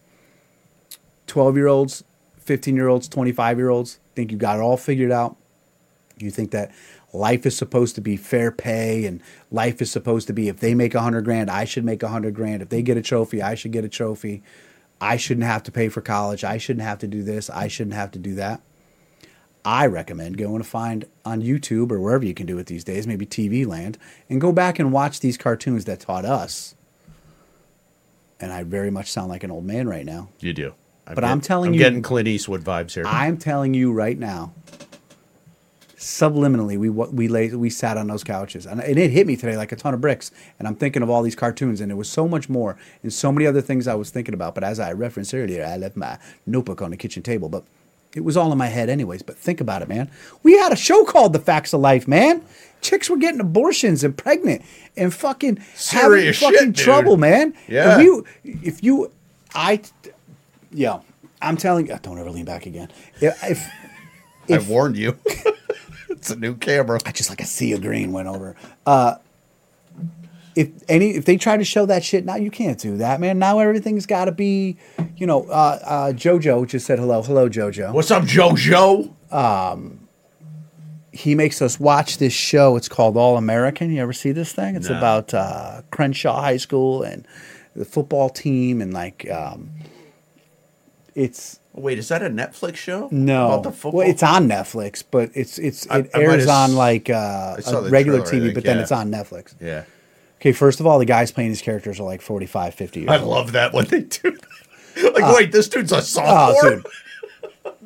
12-year-olds, 15-year-olds, 25-year-olds think you got it all figured out. You think that life is supposed to be fair pay, and life is supposed to be, if they make $100,000, I should make $100,000. If they get a trophy, I should get a trophy. I shouldn't have to pay for college. I shouldn't have to do this. I shouldn't have to do that. I recommend going to find on YouTube or wherever you can do it these days, maybe TV Land, and go back and watch these cartoons that taught us. And I very much sound like an old man right now. You do. I'm getting Clint Eastwood vibes here. I'm telling you right now, subliminally, we sat on those couches. And it hit me today like a ton of bricks. And I'm thinking of all these cartoons, and it was so much more and so many other things I was thinking about. But as I referenced earlier, I left my notebook on the kitchen table. But it was all in my head anyways, but think about it, man. We had a show called The Facts of Life, man. Chicks were getting abortions and pregnant and fucking serious having fucking shit, trouble, man. Yeah. I'm telling you, don't ever lean back again. If I warned you. It's a new camera. I just like a sea of green went over. If they try to show that shit now, you can't do that, man. Now everything's got to be, JoJo just said hello. Hello, JoJo. What's up, JoJo? He makes us watch this show. It's called All American. You ever see this thing? It's about Crenshaw High School and the football team and it's. Wait, is that a Netflix show? No. About the football? Well, it's on Netflix, but it airs on a regular TV, then it's on Netflix. Yeah. Okay, first of all, the guys playing these characters are like 45, 50 years old. I love that when they do that. Wait, this dude's a sophomore?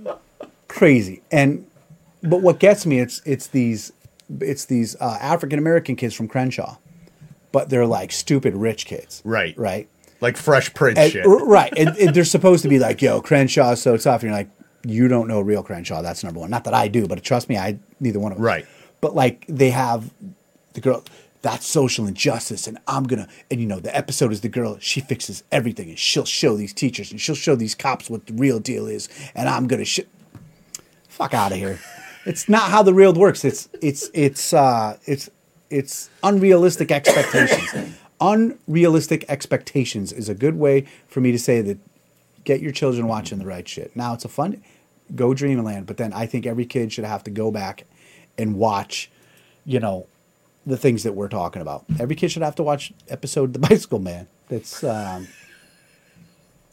Oh, crazy. But what gets me, it's these African American kids from Crenshaw, but they're like stupid rich kids. Right. Right. Like Fresh Prince shit. Right. And they're supposed to be like, yo, Crenshaw is so tough. And you're like, you don't know real Crenshaw. That's number one. Not that I do, but trust me, I neither one of them. Right. But like they have the girl... That's social injustice, and I'm going to... And, the episode is the girl, she fixes everything, and she'll show these teachers, and she'll show these cops what the real deal is, and I'm going to... Fuck out of here. It's not how the real works. It's unrealistic expectations. Unrealistic expectations is a good way for me to say that get your children watching the right shit. Now, it's a fun... Go Dreamland, but then I think every kid should have to go back and watch, the things that we're talking about. Every kid should have to watch episode The Bicycle Man. That's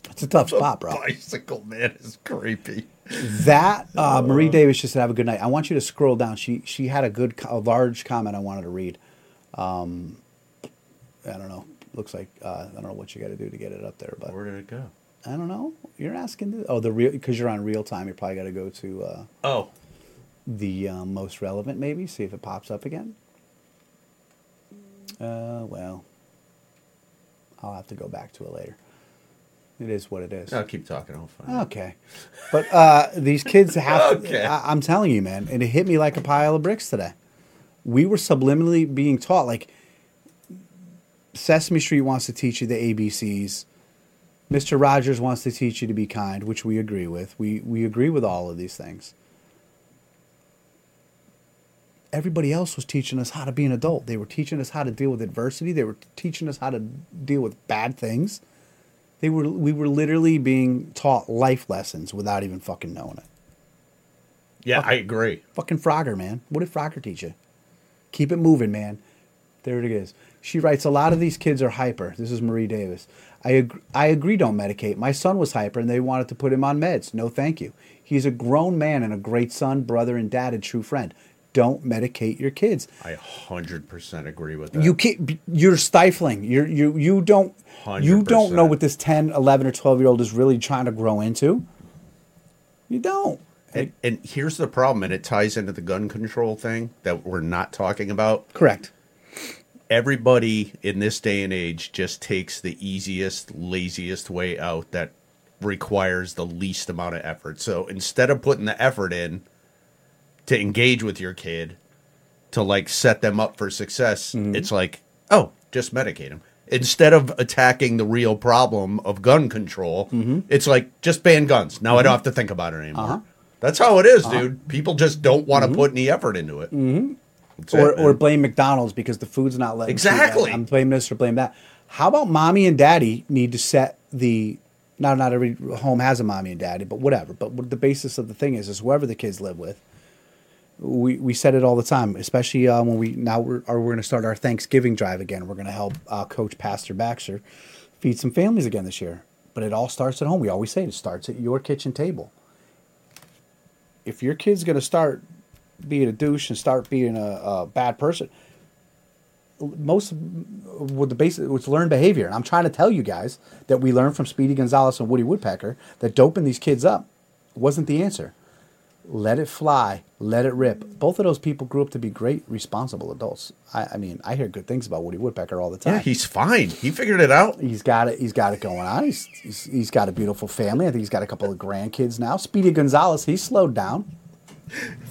it's a tough spot, bro. Bicycle Man is creepy. That Marie Davis just said, "Have a good night." I want you to scroll down. She had a large comment I wanted to read. I don't know. Looks like I don't know what you got to do to get it up there. But where did it go? I don't know. You're asking. Because you're on real time. You probably got to go to the most relevant. Maybe see if it pops up again. Well, I'll have to go back to it later. It is what it is. I'll keep talking. I'll find okay. But these kids have to, I'm telling you, man, and it hit me like a pile of bricks today. We were subliminally being taught, like, Sesame Street wants to teach you the ABCs. Mr. Rogers wants to teach you to be kind, which we agree with. We agree with all of these things. Everybody else was teaching us how to be an adult. They were teaching us how to deal with adversity. They were teaching us how to deal with bad things. We were literally being taught life lessons without even fucking knowing it. Yeah, I agree. Fucking Frogger, man. What did Frogger teach you? Keep it moving, man. There it is. She writes, a lot of these kids are hyper. This is Marie Davis. I agree, don't medicate. My son was hyper and they wanted to put him on meds. No, thank you. He's a grown man and a great son, brother, and dad, and true friend. Don't medicate your kids. I 100% agree with that. You can't, you're stifling. You don't know what this 10, 11, or 12-year-old is really trying to grow into. You don't. And here's the problem, and it ties into the gun control thing that we're not talking about. Correct. Everybody in this day and age just takes the easiest, laziest way out that requires the least amount of effort. So instead of putting the effort in, to engage with your kid, to, like, set them up for success, It's like, oh, just medicate them. instead of attacking the real problem of gun control, mm-hmm. it's like, just ban guns. Now mm-hmm. I don't have to think about it anymore. Uh-huh. That's how it is, dude. People just don't want to mm-hmm. put any effort into it. Mm-hmm. Or blame McDonald's because the food's not letting Exactly. I'm blaming this or blame that. How about mommy and daddy need to set the... Now, not every home has a mommy and daddy, but whatever. But what the basis of the thing is whoever the kids live with, we said it all the time, especially when we now we're going to start our Thanksgiving drive again. We're going to help Coach Pastor Baxter feed some families again this year. But it all starts at home. We always say it starts at your kitchen table. If your kid's going to start being a douche and start being a bad person, most with the basic, it's learned behavior. And I'm trying to tell you guys that we learned from Speedy Gonzalez and Woody Woodpecker that doping these kids up wasn't the answer. Let it fly, let it rip. Both of those people grew up to be great, responsible adults. I mean, I hear good things about Woody Woodpecker all the time. Yeah, he's fine. He figured it out. He's got it. He's got it going on. He's got a beautiful family. I think he's got a couple of grandkids now. Speedy Gonzalez, he's slowed down.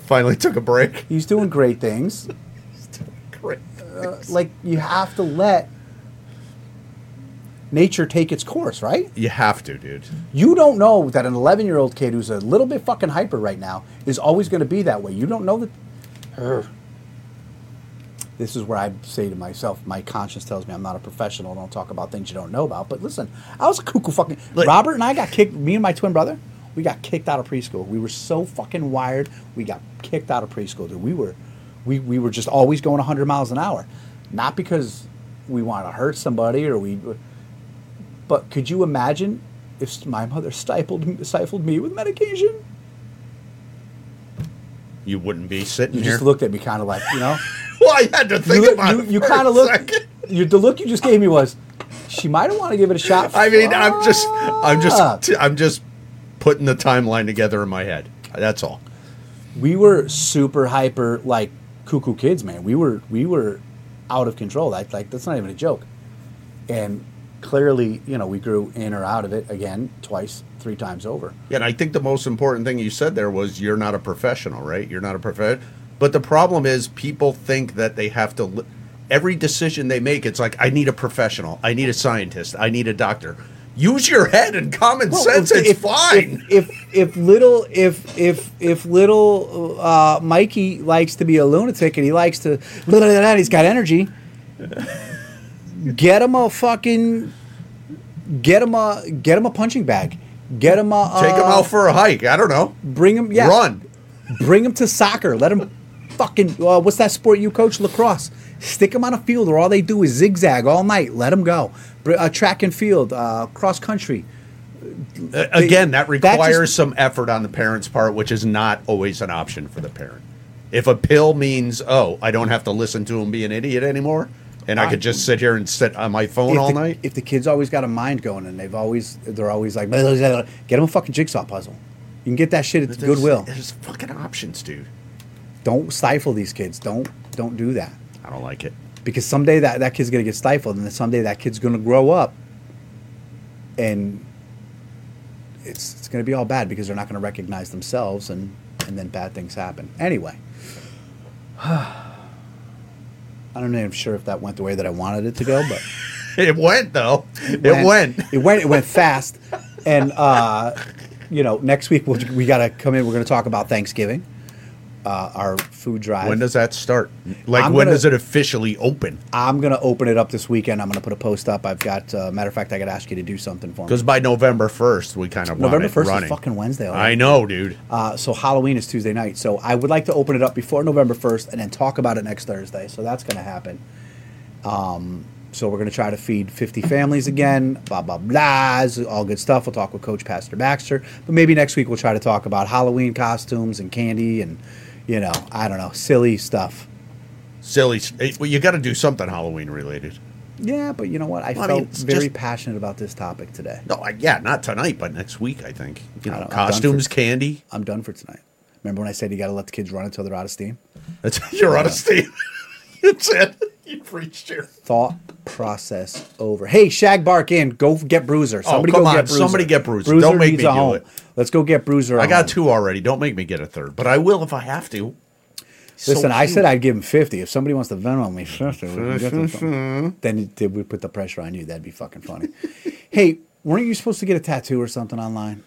Finally took a break. He's doing great things. Like, you have to let nature take its course, right? You have to, dude. You don't know that an 11-year-old kid who's a little bit fucking hyper right now is always going to be that way. You don't know that... This is where I say to myself, my conscience tells me I'm not a professional, don't talk about things you don't know about. But listen, I was a cuckoo fucking... Like, Robert and I got kicked, me and my twin brother, we got kicked out of preschool. We were so fucking wired, we got kicked out of preschool, dude. We were just always going 100 miles an hour. Not because we wanted to hurt somebody or we... But could you imagine if my mother stifled me with medication? You wouldn't be sitting here. You just looked at me kind of like, you know... Well, I had to think about it. You kind of looked... The look you just gave me was, she might want to give it a shot. I mean, I'm just putting the timeline together in my head. That's all. We were super hyper, like cuckoo kids, man. We were out of control. Like that's not even a joke. And clearly, you know, we grew in or out of it again, twice, three times over. Yeah, and I think the most important thing you said there was you're not a professional, right? You're not a professional. But the problem is people think that they have to. Every decision they make, it's like I need a professional, I need a scientist, I need a doctor. Use your head and common sense. It's fine. If little Mikey likes to be a lunatic and he likes to, he's got energy. Get him a punching bag. Get him a take him out for a hike. I don't know. Bring him. Yeah. Run. Bring him to soccer. Let him fucking. What's that sport you coach? Lacrosse. Stick them on a field where all they do is zigzag all night. Let them go. Track and field, cross country. Again, that requires some effort on the parent's part, which is not always an option for the parent. If a pill means, oh, I don't have to listen to him be an idiot anymore, and I could just sit here and sit on my phone all night. If the kid's always got a mind going and they're always like, get them a fucking jigsaw puzzle. You can get that shit at Goodwill. There's fucking options, dude. Don't stifle these kids. Don't do that. I don't like it. Because someday that kid's going to get stifled, and then someday that kid's going to grow up, and it's going to be all bad because they're not going to recognize themselves, and then bad things happen. Anyway, I don't know. I'm sure if that went the way that I wanted it to go, but it went though. It went fast, and you know, next week we got to come in. We're going to talk about Thanksgiving. Our food drive. When does that start? When does it officially open? I'm going to open it up this weekend. I'm going to put a post up. I've got, matter of fact, I got to ask you to do something for me. Because by November 1st, we kind of want it running. November 1st is fucking Wednesday. Right? I know, dude. So Halloween is Tuesday night. So I would like to open it up before November 1st and then talk about it next Thursday. So that's going to happen. So we're going to try to feed 50 families again, blah, blah, blah. It's all good stuff. We'll talk with Coach Pastor Baxter. But maybe next week we'll try to talk about Halloween costumes and candy and... You know, I don't know, silly stuff. Silly. Well, you got to do something Halloween related. Yeah, but you know what? I felt very passionate about this topic today. No, not tonight, but next week, I think. You know, costumes, candy. I'm done for tonight. Remember when I said you got to let the kids run until they're out of steam? You're out of steam. That's it. You've reached your thought process over. Hey, Shagbark Inn, go get Bruiser. Somebody get Bruiser. Bruiser don't make me do it. Let's go get Bruiser. I got two already. Don't make me get a third, but I will if I have to. Listen, I said I'd give him 50. If somebody wants to Venmo me 50, then we put the pressure on you. That'd be fucking funny. Hey, weren't you supposed to get a tattoo or something online?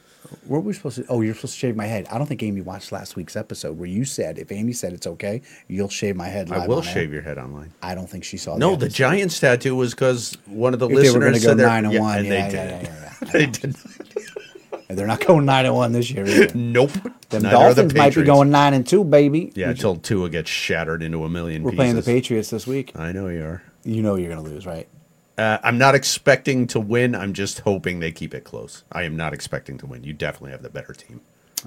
What were we supposed to? Oh, you're supposed to shave my head. I don't think Amy watched last week's episode where you said if Amy said it's okay, you'll shave my head. Live I will shave your head online. I don't think she saw that. No, the Giants tattoo was because one of the listeners they were going to go 9-1. Yeah, they did. And they're not going 9-1 this year either. Nope. The Dolphins might be going 9-2, baby. Yeah, until Tua gets shattered into a million pieces. We're playing the Patriots this week. I know you are. You know you're going to lose, right? I'm not expecting to win. I'm just hoping they keep it close. I am not expecting to win. You definitely have the better team.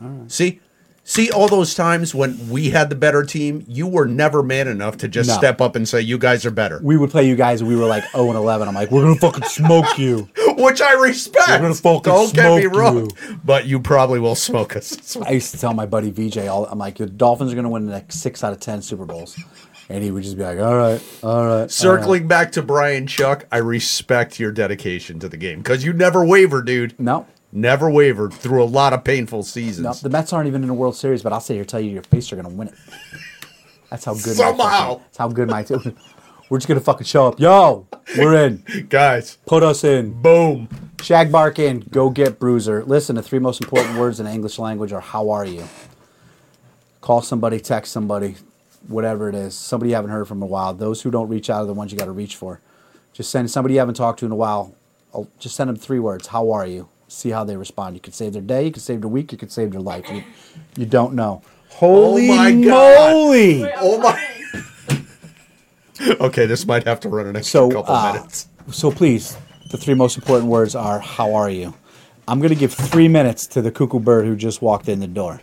All right. See, all those times when we had the better team, you were never man enough to just step up and say, you guys are better. We would play you guys, and we were like 0-11. I'm like, we're going to fucking smoke you. Which I respect. We're going to fucking smoke you. Don't get me wrong. But you probably will smoke us. I used to tell my buddy VJ, I'm like, the Dolphins are going to win the next 6 out of 10 Super Bowls. And he would just be like, all right. Circling back to Brian Chuck, I respect your dedication to the game because you never wavered, dude. No. Never wavered through a lot of painful seasons. No, the Mets aren't even in the World Series, but I'll sit here and tell you your face are going to win it. That's how good my team. We're just going to fucking show up. Yo, we're in. Guys. Put us in. Boom. Shagbark Inn. Go get Bruiser. Listen, the three most important words in the English language are how are you? Call somebody, text somebody. Whatever it is, somebody you haven't heard from in a while. Those who don't reach out are the ones you got to reach for. Just send somebody you haven't talked to in a while. Just send them 3 words. How are you? See how they respond. You could save their day. You could save their week. You could save their life. You don't know. Holy moly! Oh my! Okay, this might have to run an extra couple minutes. So please, the 3 most important words are how are you. I'm going to give 3 minutes to the cuckoo bird who just walked in the door.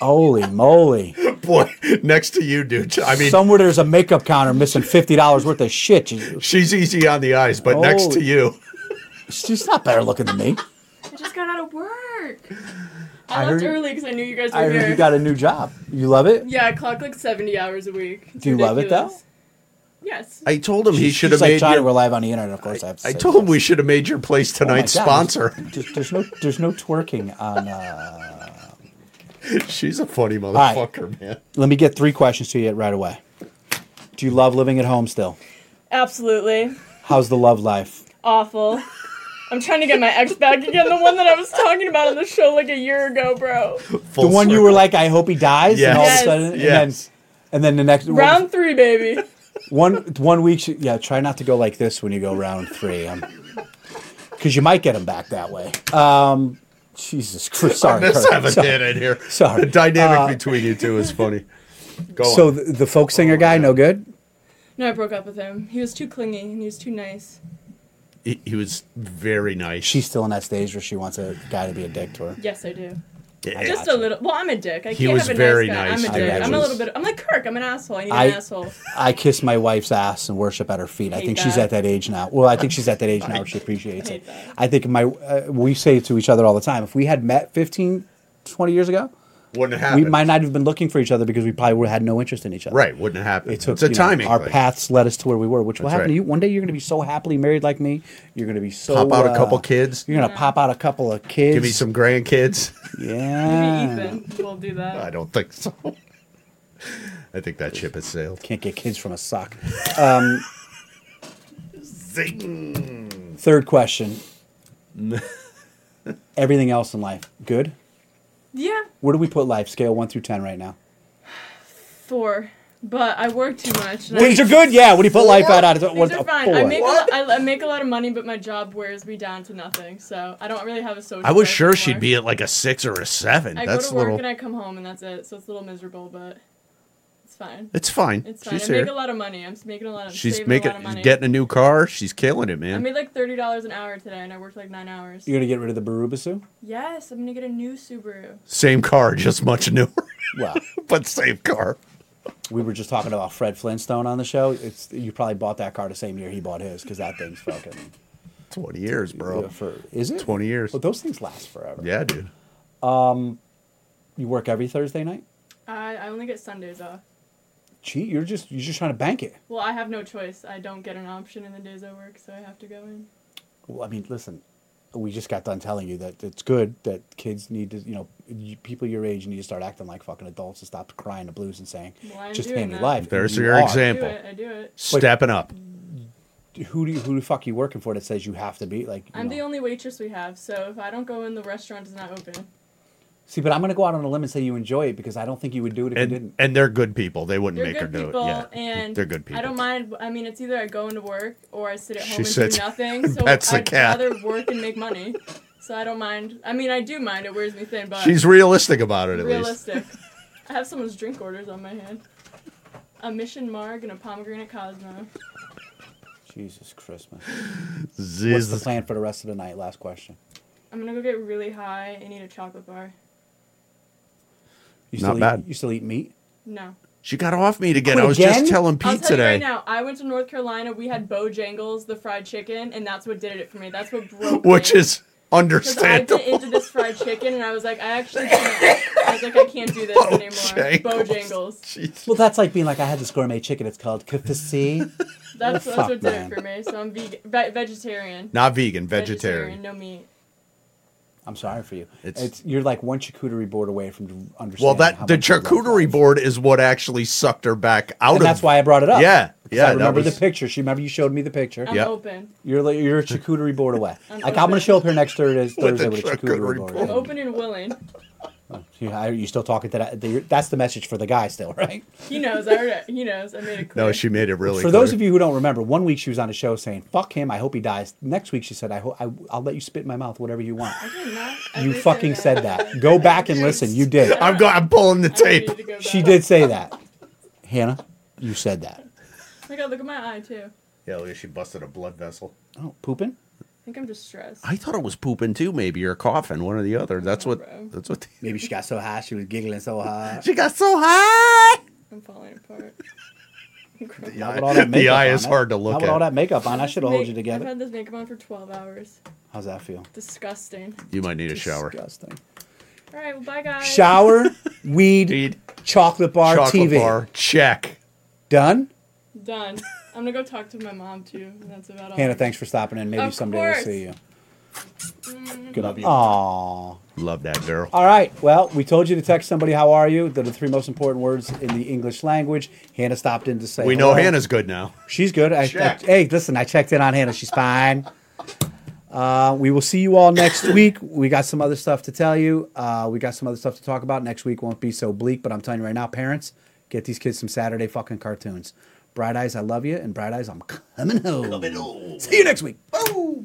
Holy moly. Boy, next to you, dude. I mean, somewhere there's a makeup counter missing $50 worth of shit. She's easy on the eyes, but next to you. She's not better looking than me. I just got out of work. I left early because I knew you guys were here. I heard you got a new job. You love it? Yeah, I clock like 70 hours a week. It's ridiculous. Love it, though? Yes. I told him he should have made We're live on the internet, of course. I told him we should have made your place tonight's sponsor. There's no twerking on... She's a funny motherfucker, right, man. Let me get 3 questions to you right away. Do you love living at home still? Absolutely. How's the love life? Awful. I'm trying to get my ex back again, the one that I was talking about on the show like a year ago, bro. Full the one circle. You were like, I hope he dies? Yes. And all of a sudden, yes. and then the next... Round 3, baby. One week, try not to go like this when you go round 3. Because you might get him back that way. Jesus Christ! Sorry, I must have a dead in here. Sorry, the dynamic between you two is funny. Go on. The folk singer guy, no good. No, I broke up with him. He was too clingy and he was too nice. He was very nice. She's still in that stage where she wants a guy to be a dick to her. Yes, I do. Yeah. Just a little. Well, I'm a dick. I can't have a nice guy. I'm a dick. I'm a little bit. I'm like Kirk. I'm an asshole. I need an asshole. I kiss my wife's ass and worship at her feet. I think she's at that age now. Well, I think she's at that age now where she appreciates it. I think we say to each other all the time, if we had met 15, 20 years ago, wouldn't have happened. We might not have been looking for each other because we probably would have had no interest in each other. Right, wouldn't have happened. It's a timing. Our paths led us to where we were, which will happen to you. One day you're going to be so happily married like me. You're going to be so... Pop out a couple kids. You're going to pop out a couple of kids. Give me some grandkids. Yeah. Maybe Ethan will do that. I don't think so. I think that ship has sailed. Can't get kids from a sock. Zing. 3rd question. Everything else in life, good? Yeah. Where do we put life? Scale 1 through 10 right now. 4, but I work too much. Things are good, yeah. What do you put life out? Things are fine. I make a lot of money, but my job wears me down to nothing, so I don't really have a social. I was sure anymore. She'd be at like a 6 or a 7. I go to work and I come home, and that's it. So it's a little miserable, but it's fine. It's fine. She's I make a lot of money. I'm making a lot of. She's making. A lot of money. Getting a new car. She's killing it, man. I made like $30 an hour today, and I worked like 9 hours. You're gonna get rid of the Barubasu? Yes, I'm gonna get a new Subaru. Same car, just much newer. Well, but same car. We were just talking about Fred Flintstone on the show. You probably bought that car the same year he bought his because that thing's fucking 20 years, bro. Yeah, is it 20 years? Well, those things last forever. Yeah, dude. You work every Thursday night? I only get Sundays off. Gee, you're just trying to bank it. Well, I have no choice. I don't get an option in the days I work, so I have to go in. Well, I mean, listen, we just got done telling you that it's good that kids need to, you know, people your age need to start acting like fucking adults and stop crying the blues and saying, well, just hand me life. There's your example. I do it. Stepping up. Who the fuck are you working for that says you have to be like? I'm the only waitress we have, so if I don't go in, the restaurant is not open. See, but I'm going to go out on a limb and say you enjoy it because I don't think you would do it if you didn't. And they're good people. They wouldn't make her do it. Yeah. And they're good people. I don't mind. I mean, it's either I go into work or I sit at home and do nothing. So I'd rather work and make money. So I don't mind. I mean, I do mind. It wears me thin, but she's realistic about it, at least. Realistic. I have someone's drink orders on my hand. A Mission Marg and a pomegranate Cosmo. Jesus Christmas. What's the plan for the rest of the night? Last question. I'm going to go get really high and eat a chocolate bar. You still eat meat? No. She got off meat again. I was just telling Pete today. Right now, I went to North Carolina. We had Bojangles, the fried chicken, and that's what did it for me. That's what broke me. Which is understandable. Because I bit into this fried chicken, and I was like, I can't do this anymore. Bojangles. Jesus. Well, that's like being like, I had this gourmet chicken. It's called KFC. that's what did it for me. So I'm vegetarian. Not vegan, vegetarian. No meat. I'm sorry for you. You're like one charcuterie board away from understanding. Well, the charcuterie board is what actually sucked her back out of. That's why I brought it up. Yeah, yeah. I remember the picture. Remember you showed me the picture. I'm open. You're a charcuterie board away. I'm going to show up here next Thursday with a charcuterie board. I'm open and willing. Are you still talking to that? That's the message for the guy still, right? He knows. I heard it. He knows. I made it clear. No, she made it really clear. For those of you who don't remember, one week she was on a show saying, fuck him, I hope he dies. Next week she said, I'll let you spit in my mouth, whatever you want. You fucking said that. Go back and listen. You did. I'm pulling the tape. She did say that. Hannah, you said that. I gotta look at my eye, too. Yeah, look, she busted a blood vessel. Oh, pooping? I think I'm just stressed. I thought it was pooping too, maybe, or coughing, one or the other. That's what. Maybe she got so high, she was giggling so high. She got so high! I'm falling apart. The eye is hard to look at. With all that makeup on, I should have held you together. I've had this makeup on for 12 hours. How's that feel? Disgusting. You might need a shower. Disgusting. All right, well, bye, guys. Shower, weed, chocolate bar, chocolate TV. Bar, check. Done. I'm going to go talk to my mom, too. That's about all. Hannah, thanks for stopping in. Maybe someday we'll see you. Good. Love you. Aww. Love that girl. All right. Well, we told you to text somebody, how are you? They're the three most important words in the English language. Hannah stopped in to say We know Hannah's good now. She's good. Hey, listen, I checked in on Hannah. She's fine. We will see you all next week. We got some other stuff to tell you. We got some other stuff to talk about. Next week won't be so bleak, but I'm telling you right now, parents, get these kids some Saturday fucking cartoons. Bright Eyes, I love you, and Bright Eyes, I'm coming home. See you next week. Boom!